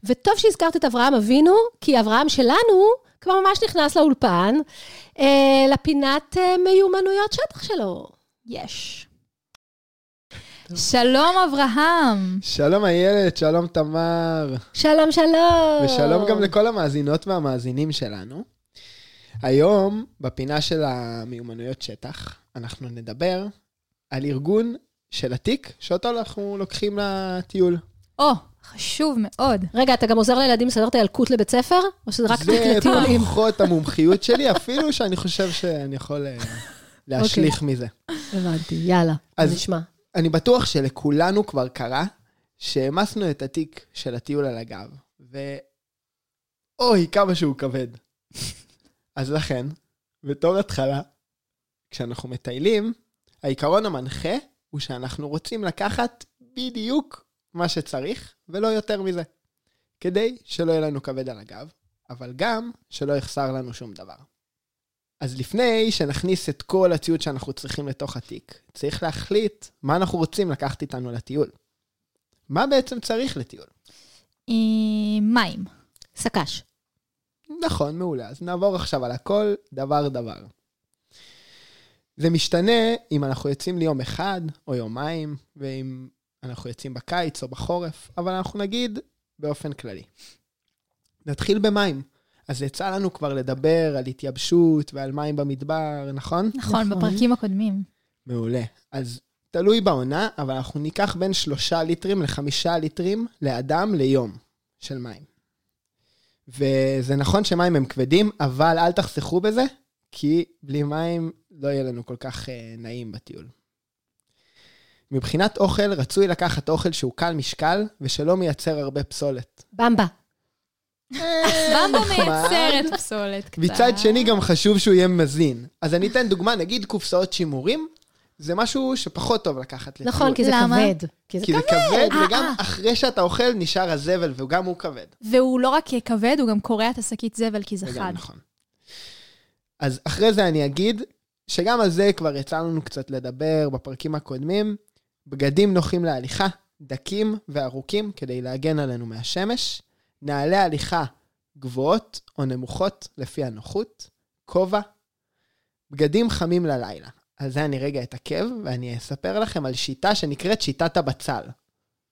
וטוב שהזכרת את אברהם אבינו, כי אברהם שלנו כבר ממש נכנס לאולפן, אה, לפינת אה, מיומנויות שטח שלו. יש. טוב. שלום אברהם. שלום איילת, שלום תמר. שלום שלום. ושלום גם לכל המאזינות והמאזינים שלנו. היום, בפינה של המיומנויות שטח, אנחנו נדבר על ארגון של התיק, שאותו אנחנו לוקחים לטיול. או, חשוב מאוד. רגע, אתה גם עוזר לילדים לסדר את הילקוט לבית ספר? או שזה רק תיק לטיולים? זה פחות המומחיות שלי, אפילו שאני חושב שאני יכול להשליך מזה. הבנתי, יאללה, נשמע. אני בטוח שלכולנו כבר קרה, שהמסנו את התיק של הטיול על הגב, ואוי, כמה שהוא כבד. אז לכן, בתור התחלה, כשאנחנו מטיילים, העיקרון המנחה הוא שאנחנו רוצים לקחת בדיוק מה שצריך, ולא יותר מזה. כדי שלא יהיה לנו כבד על הגב, אבל גם שלא יחסר לנו שום דבר. אז לפני שנכניס את כל הציוד שאנחנו צריכים לתוך התיק, צריך להחליט מה אנחנו רוצים לקחת איתנו לטיול. מה בעצם צריך לטיול? מים. סקש. נכון, מעולה. אז נעבור עכשיו על הכל, דבר דבר. זה משתנה אם אנחנו יוצאים ליום אחד או יומיים, ואם אנחנו יוצאים בקיץ או בחורף, אבל אנחנו נגיד באופן כללי. נתחיל במים. אז יצא לנו כבר לדבר על התייבשות ועל מים במדבר, נכון? נכון, בפרקים הקודמים. מעולה. אז תלוי בעונה, אבל אנחנו ניקח בין שלושה ליטרים לחמישה ליטרים לאדם ליום של מים. וזה נכון שמים הם כבדים, אבל אל תחסכו בזה, כי בלי מים לא יהיה לנו כל כך אה, נעים בטיול. מבחינת אוכל, רצוי לקחת אוכל שהוא קל משקל, ושלא מייצר הרבה פסולת. במבה. במבה מייצרת פסולת קצת. מצד שני גם חשוב שהוא יהיה מזין. אז אני אתן דוגמה, נגיד קופסאות שימורים, זה משהו שפחות טוב לקחת לטיול. נכון, כי זה כבד. כי זה כבד, וגם אחרי שאתה אוכל נשאר הזבל, וגם הוא כבד. והוא לא רק כבד, הוא גם קורע את השקית זבל, כי זה חד. נכון. אז אחרי זה אני אגיד, שגם על זה כבר יצא לנו קצת לדבר בפרקים הקודמים, בגדים נוחים להליכה, דקים וארוכים, כדי להגן עלינו מהשמש, נעלי הליכה גבוהות או נמוכות, לפי הנוחות, כובע, בגדים חמים ללילה. על זה אני רגע אתעכב, ואני אספר לכם על שיטה שנקראת שיטת הבצל.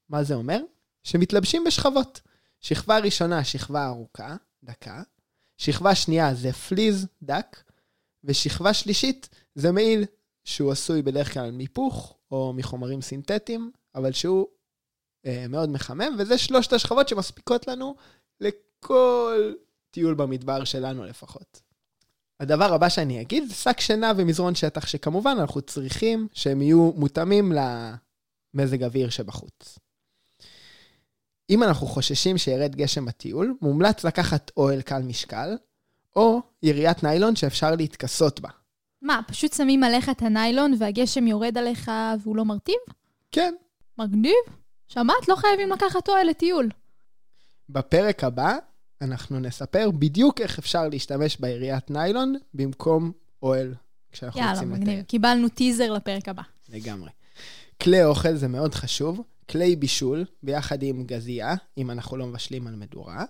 מה זה אומר? שמתלבשים בשכבות. שכבה ראשונה, שכבה ארוכה, דקה. שכבה שנייה זה פליז, דק. ושכבה שלישית זה מעיל, שהוא עשוי בדרך כלל מיפוך, או מחומרים סינתטיים, אבל שהוא אה, מאוד מחמם, וזה שלושת השכבות שמספיקות לנו לכל טיול במדבר שלנו לפחות. הדבר הבא שאני אגיד, זה שק שינה ומזרון שטח, שכמובן אנחנו צריכים שהם יהיו מותאמים למזג אוויר שבחוץ. אם אנחנו חוששים שירד גשם בטיול, מומלץ לקחת אוהל קל משקל, או יריית ניילון שאפשר להתכסות בה. מה, פשוט שמים עליך את הניילון והגשם יורד עליך והוא לא מרטיב? כן. מגניב? שמעת? לא חייבים לקחת אוהל לטיול. בפרק הבא אנחנו נספר בדיוק איך אפשר להשתמש בעיריית ניילון במקום אוהל כשאנחנו רוצים לתאר. יאללה, מגניב. קיבלנו טיזר לפרק הבא. לגמרי. כלי אוכל זה מאוד חשוב. כלי בישול ביחד עם גזייה, אם אנחנו לא מבשלים על מדורה.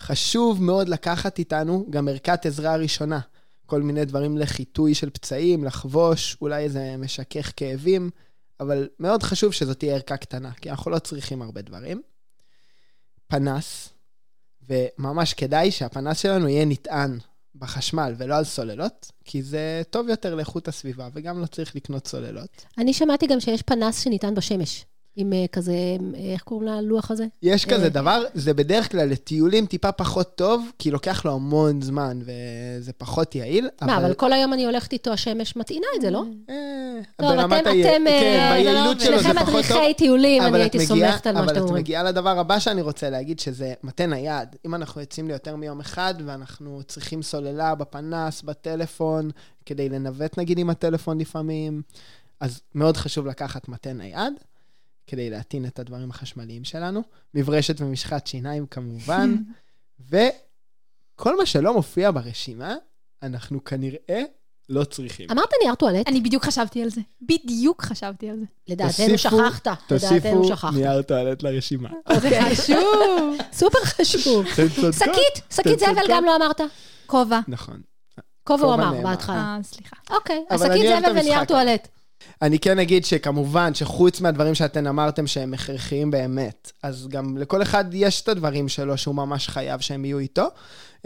חשוב מאוד לקחת איתנו גם ערכת עזרה ראשונה. כל מיני דברים לחיטוי של פצעים, לחבוש, אולי איזה משכך כאבים, אבל מאוד חשוב שזאת תהיה ערכה קטנה, כי אנחנו לא צריכים הרבה דברים. פנס, וממש כדאי שהפנס שלנו יהיה נטען בחשמל ולא על סוללות, כי זה טוב יותר לאיכות הסביבה, וגם לא צריך לקנות סוללות. אני שמעתי גם שיש פנס שניתן בשמש. עם כזה, איך קוראים ללוח הזה? יש כזה דבר, זה בדרך כלל לטיולים טיפה פחות טוב, כי לוקח לו המון זמן, וזה פחות יעיל. מה, אבל כל היום אני הולכת איתו, השמש מטעינה את זה, לא? טוב, אתם, שלכם מדריכי טיולים, אני הייתי סומכת על מה שאתם אומרים. אבל את מגיעה לדבר הבא שאני רוצה להגיד, שזה מתן היד. אם אנחנו יוצאים ליותר מיום אחד, ואנחנו צריכים סוללה בפנס, בטלפון, כדי לנווט נגיד עם הטלפון לפעמים, אז מאוד חשוב לקחת מתן היד. כדי להתאים את הדברים החשמליים שלנו, מברשת ומשחת שיניים כמובן, וכל מה שלא מופיע ברשימה, אנחנו כנראה לא צריכים. אמרת נייר טואלט? אני בדיוק חשבתי על זה. בדיוק חשבתי על זה. לדעתנו שכחת. תוסיפו נייר טואלט לרשימה. זה חשוב. סופר חשוב. שקית, שקית זה אבל גם לא אמרת. כובע. נכון. כובע הוא אמר בהתחלה. סליחה. אוקיי, השקית זה אבל ונייר טואלט. אני כן אגיד שכמובן שחוץ מהדברים שאתן אמרתם שהם הכרחיים באמת, אז גם לכל אחד יש את הדברים שלו שהוא ממש חייב שהם יהיו איתו,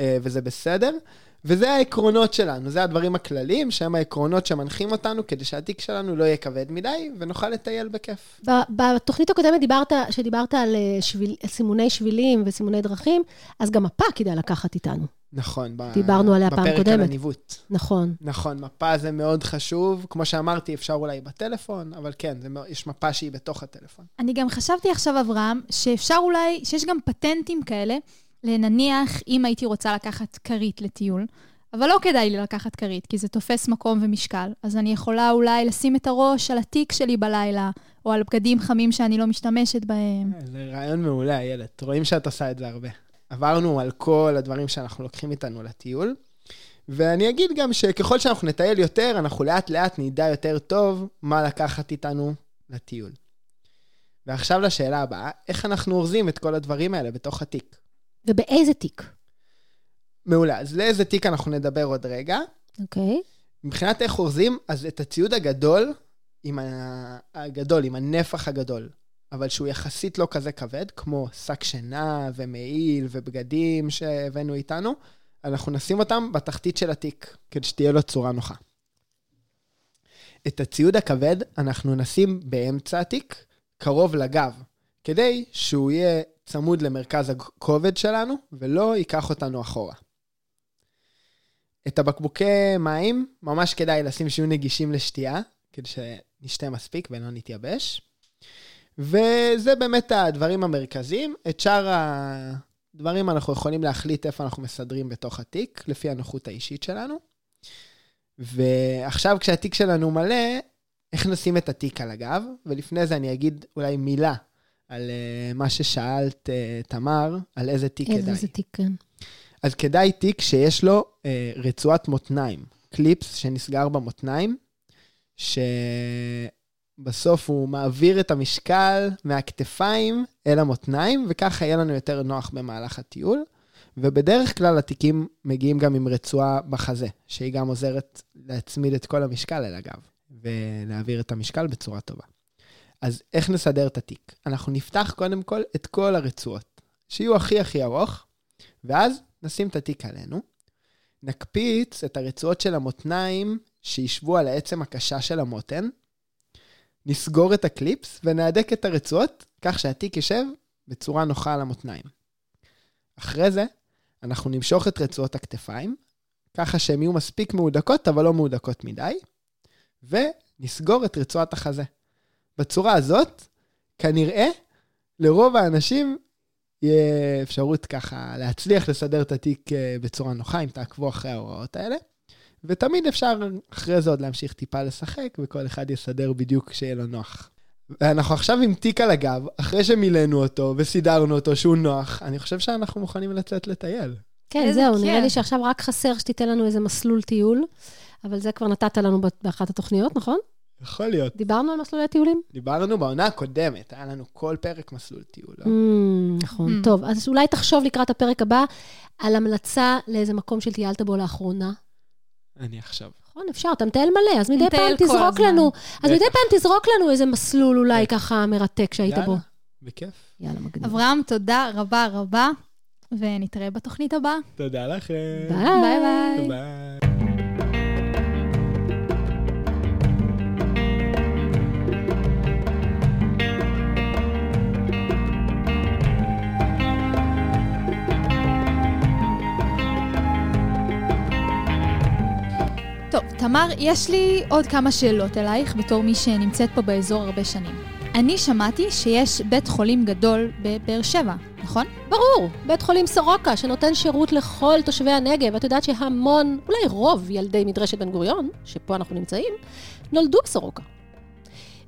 וזה בסדר, וזה העקרונות שלנו, זה הדברים הכלליים שהם העקרונות שמנחים אותנו כדי שהתיק שלנו לא יהיה כבד מדי ונוכל לטייל בכיף. בתוכנית הקודמת דיברת, שדיברת על שביל, סימוני שבילים וסימוני דרכים, אז גם מפה כדאי לקחת איתנו. נכון, דיברנו עליה פעם קודמת. בפרק על הניווט. נכון. נכון, מפה זה מאוד חשוב. כמו שאמרתי, אפשר אולי בטלפון, אבל כן, זה, יש מפה שהיא בתוך הטלפון. אני גם חשבתי עכשיו, אברהם, שאפשר אולי, שיש גם פטנטים כאלה, לנניח אם הייתי רוצה לקחת קרית לטיול, אבל לא כדאי לי לקחת קרית, כי זה תופס מקום ומשקל, אז אני יכולה אולי לשים את הראש על התיק שלי בלילה, או על בגדים חמים שאני לא משתמשת בהם. זה רעיון מעולה, ילד. רואים שאת עושה את זה הרבה. עברנו על כל הדברים שאנחנו לוקחים איתנו לטיול, ואני אגיד גם שככל שאנחנו נטייל יותר, אנחנו לאט לאט נדע יותר טוב מה לקחת איתנו לטיול. ועכשיו לשאלה הבאה, איך אנחנו אורזים את כל הדברים האלה בתוך התיק? ובאיזה תיק? מעולה, אז לאיזה תיק אנחנו נדבר עוד רגע. אוקיי. מבחינת איך אורזים, אז את הציוד הגדול, עם הגדול, עם הנפח הגדול, אבל שהוא יחסית לא כזה כבד, כמו שק שינה ומעיל ובגדים שהבאנו איתנו, אנחנו נשים אותם בתחתית של התיק, כדי שתהיה לו צורה נוחה. את הציוד הכבד אנחנו נשים באמצע התיק, קרוב לגב, כדי שהוא יהיה צמוד למרכז הכובד שלנו, ולא ייקח אותנו אחורה. את הבקבוקי מים, ממש כדאי לשים שיהיו נגישים לשתייה, כדי שנשתה מספיק ולא נתייבש. וזה באמת הדברים המרכזיים. את שאר הדברים אנחנו יכולים להחליט איפה אנחנו מסדרים בתוך התיק, לפי הנוחות האישית שלנו. ועכשיו כשהתיק שלנו מלא, איך נשים את התיק על הגב? ולפני זה אני אגיד אולי מילה על מה ששאלת, תמר, על איזה תיק כדאי. איזה תיק, כן. אז כדאי תיק שיש לו רצועת מותניים, קליפס שנסגר במותניים, ש... בסוף הוא מעביר את המשקל מהכתפיים אל המותניים, וככה יהיה לנו יותר נוח במהלך הטיול, ובדרך כלל התיקים מגיעים גם עם רצועה בחזה, שהיא גם עוזרת להצמיד את כל המשקל אל הגב, ולהעביר את המשקל בצורה טובה. אז איך נסדר את התיק? אנחנו נפתח קודם כל את כל הרצועות, שיהיו הכי הכי ארוך, ואז נשים את התיק עלינו, נקפיץ את הרצועות של המותניים, שישבו על העצם הקשה של המותן, נסגור את הקליפס ונעדק את הרצועות, כך שהתיק יישב בצורה נוחה על המותניים. אחרי זה, אנחנו נמשוך את רצועות הכתפיים, ככה שהן יהיו מספיק מעודקות, אבל לא מעודקות מדי, ונסגור את רצועת החזה. בצורה הזאת, כנראה, לרוב האנשים יהיה אפשרות ככה להצליח לסדר את התיק בצורה נוחה, אם תעקבו אחרי ההוראות האלה. ותמיד אפשר אחרי זה עוד להמשיך טיפה לשחק, וכל אחד יסדר בדיוק שיהיה לו נוח. ואנחנו עכשיו עם תיק על הגב, אחרי שמילאנו אותו וסידרנו אותו שהוא נוח, אני חושב שאנחנו מוכנים לצאת לטייל. כן, זהו, נראה לי שעכשיו רק חסר שתיתן לנו איזה מסלול טיול, אבל זה כבר נתת לנו באחת התוכניות, נכון? יכול להיות. דיברנו על מסלולי טיולים? דיברנו בעונה הקודמת, היה לנו כל פרק מסלול טיול. נכון, טוב. אז אולי תחשוב לקראת הפרק הבא על המלצה לאיזה מקום של טיילת בו לאחרונה. אני עכשיו. נכון, אפשר, אתה מטייל מלא, אז מדי פעם תזרוק לנו, אז מדי פעם תזרוק לנו איזה מסלול אולי ככה מרתק שהיית בו. בכיף. יאללה, מגניב. אברהם, תודה רבה רבה, ונתראה בתוכנית הבאה. תודה לכם. ביי ביי. ביי. טוב, תמר, יש לי עוד כמה שאלות אלייך בתור מי שנמצאת פה באזור הרבה שנים. אני שמעתי שיש בית חולים גדול בבאר שבע, נכון? ברור, בית חולים סורוקה שנותן שירות לכל תושבי הנגב. את יודעת שהמון, אולי רוב ילדי מדרשת בן גוריון, שפה אנחנו נמצאים, נולדו בסורוקה.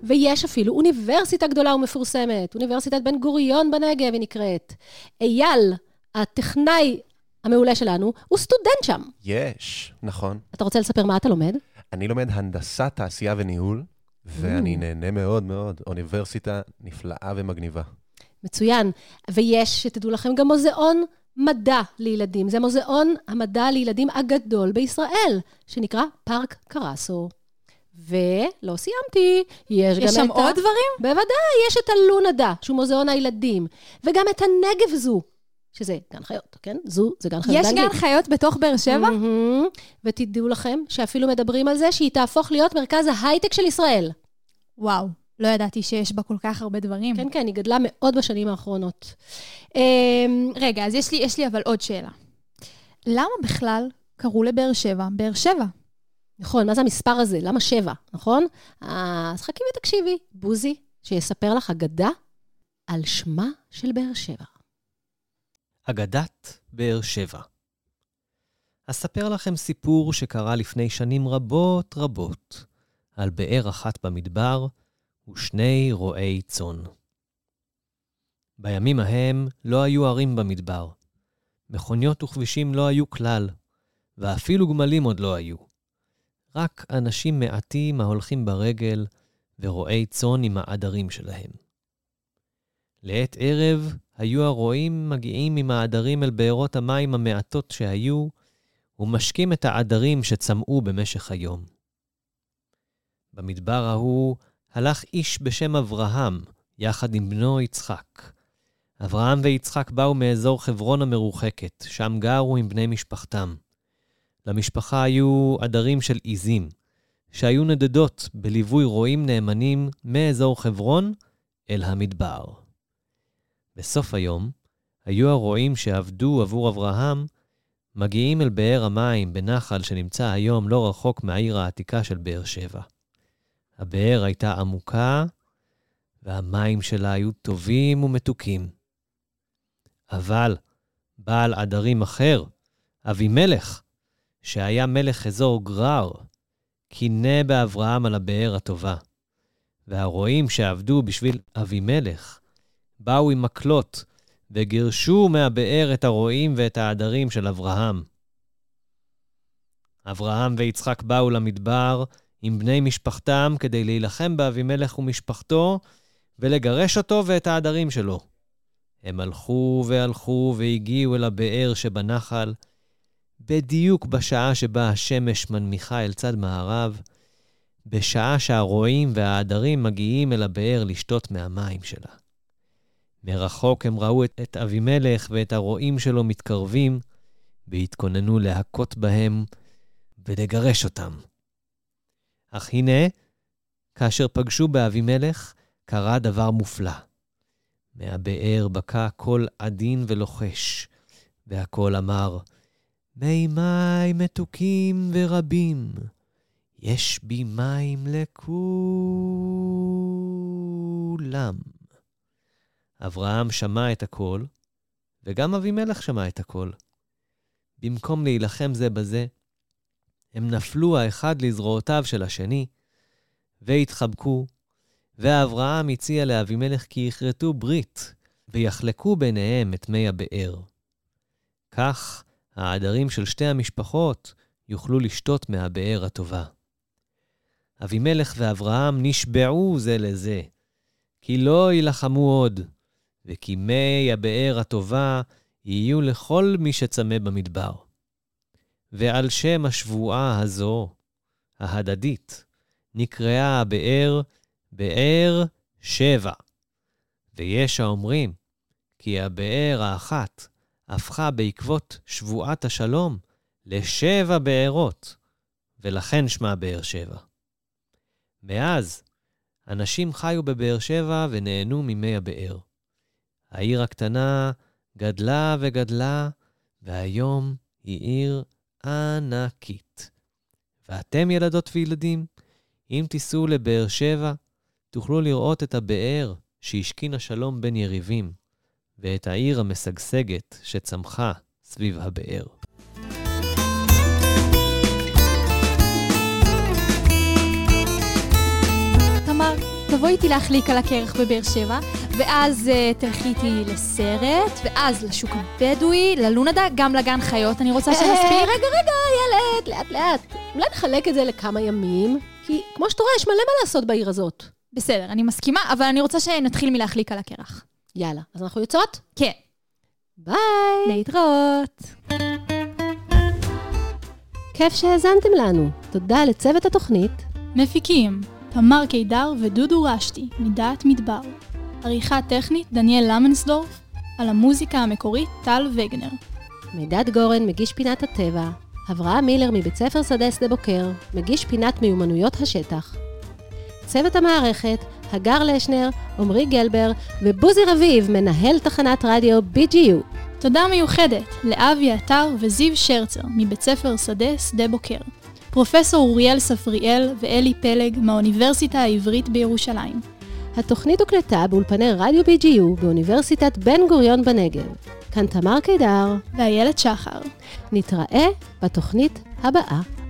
ויש אפילו אוניברסיטה גדולה ומפורסמת, אוניברסיטת בן גוריון בנגב היא נקראת. אייל, הטכנאי המעולה שלנו, הוא סטודנט שם. יש, נכון. אתה רוצה לספר מה אתה לומד? אני לומד הנדסת תעשייה וניהול, ואני נהנה מאוד מאוד. אוניברסיטה נפלאה ומגניבה. מצוין. ויש, שתדעו לכם, גם מוזיאון מדע לילדים. זה מוזיאון המדע לילדים הגדול בישראל, שנקרא פארק קרסו. ולא סיימתי. יש, יש גם שם עוד ה... דברים? בוודאי, יש את הלונדה, שהוא מוזיאון הילדים, וגם את הנגב זו. שזה גן חיות, כן? זו, זה גן חיות. יש גן חיות בתוך באר שבע? ותדעו לכם שאפילו מדברים על זה שהיא תהפוך להיות מרכז ההייטק של ישראל. וואו, לא ידעתי שיש בה כל כך הרבה דברים. כן, כן, היא גדלה מאוד בשנים האחרונות. רגע, אז יש לי, יש לי אבל עוד שאלה. למה בכלל קראו לבאר שבע באר שבע? נכון, מה זה המספר הזה? למה שבע, נכון? אז חכי ותקשיבי, בוזי, שיספר לך אגדה על שמה של באר שבע. אגדת באר שבע. אספר לכם סיפור שקרה לפני שנים רבות רבות, על באר אחת במדבר ושני רועי צאן. בימים ההם לא היו ערים במדבר, מכוניות וכבישים לא היו כלל, ואפילו גמלים עוד לא היו. רק אנשים מעטים ההולכים ברגל ורועי צאן עם העדרים שלהם. לעת ערב היו הרועים מגיעים עם העדרים אל בארות המים המעטות שהיו, ומשקים את העדרים שצמאו במשך היום. במדבר ההוא הלך איש בשם אברהם, יחד עם בנו יצחק. אברהם ויצחק באו מאזור חברון המרוחקת, שם גרו עם בני משפחתם. למשפחה היו עדרים של עיזים, שהיו נדדות בליווי רועים נאמנים מאזור חברון אל המדבר. בסוף היום, היו הרועים שעבדו עבור אברהם, מגיעים אל באר המים בנחל שנמצא היום לא רחוק מהעיר העתיקה של באר שבע. הבאר הייתה עמוקה, והמים שלה היו טובים ומתוקים. אבל בעל עדרים אחר, אבי מלך, שהיה מלך אזור גרר, קינה באברהם על הבאר הטובה. והרועים שעבדו בשביל אבי מלך, באו עם מקלות וגירשו מהבאר את הרועים ואת העדרים של אברהם. אברהם ויצחק באו למדבר עם בני משפחתם כדי להילחם באבימלך ומשפחתו ולגרש אותו ואת העדרים שלו. הם הלכו והלכו והגיעו אל הבאר שבנחל, בדיוק בשעה שבה השמש מנמיכה אל צד מערב, בשעה שהרועים והעדרים מגיעים אל הבאר לשתות מהמים שלה. מרחוק הם ראו את, את אבימלך ואת הרועים שלו מתקרבים, והתכוננו להכות בהם ולגרש אותם. אך הנה, כאשר פגשו באבימלך, קרה דבר מופלא. מהבאר בקע קול עדין ולוחש, והקול אמר, מי מים מתוקים ורבים, יש בי מים לכולם. אברהם שמע את הכל, וגם אבימלך שמע את הכל. במקום להילחם זה בזה, הם נפלו האחד לזרועותיו של השני, והתחבקו, ואברהם הציע לאבימלך כי יכרתו ברית, ויחלקו ביניהם את מי הבאר. כך העדרים של שתי המשפחות יוכלו לשתות מהבאר הטובה. אבימלך ואברהם נשבעו זה לזה, כי לא ילחמו עוד, וכי מי הבאר הטובה יהיו לכל מי שצמא במדבר. ועל שם השבועה הזו, ההדדית, נקראה הבאר באר שבע. ויש האומרים, כי הבאר האחת הפכה בעקבות שבועת השלום לשבע בארות, ולכן שמה באר שבע. מאז, אנשים חיו בבאר שבע ונהנו ממי הבאר. העיר הקטנה גדלה וגדלה, והיום היא עיר ענקית. ואתם ילדות וילדים, אם תיסעו לבאר שבע, תוכלו לראות את הבאר שהשכין השלום בין יריבים, ואת העיר המשגשגת שצמחה סביב הבאר. תמר, תבואי איתי להחליק על הקרח בבאר שבע, ואז uh, תרחיתי לסרט, ואז לשוק הבדואי, ללונדה, גם לגן חיות. אני רוצה שנספיק. רגע, רגע, ילד, לאט לאט. אולי נחלק את זה לכמה ימים, כי כמו שאתה רואה, יש מלא מה לעשות בעיר הזאת. בסדר, אני מסכימה, אבל אני רוצה שנתחיל מלהחליק על הקרח. יאללה, אז אנחנו יוצאות? כן. ביי. להתראות. כיף שהאזנתם לנו. תודה לצוות התוכנית. מפיקים, תמר קידר ודודו רשתי, מדעת מדבר. עריכה טכנית, דניאל למנסדורף. על המוזיקה המקורית, טל וגנר. מידד גורן מגיש פינת הטבע. אברהם מילר מבית ספר שדה שדה בוקר, מגיש פינת מיומנויות השטח. צוות המערכת, הגר לשנר, עומרי גלבר ובוזי רביב, מנהל תחנת רדיו בי ג'י יו. תודה מיוחדת לאבי אתר וזיו שרצר מבית ספר שדה שדה בוקר. פרופסור אוריאל ספיריאל ואלי פלג מהאוניברסיטה העברית בירושלים. התוכנית הוקלטה באולפני רדיו בי ג'י יו באוניברסיטת בן גוריון בנגב. כאן תמר קידר ואילת שחר. נתראה בתוכנית הבאה.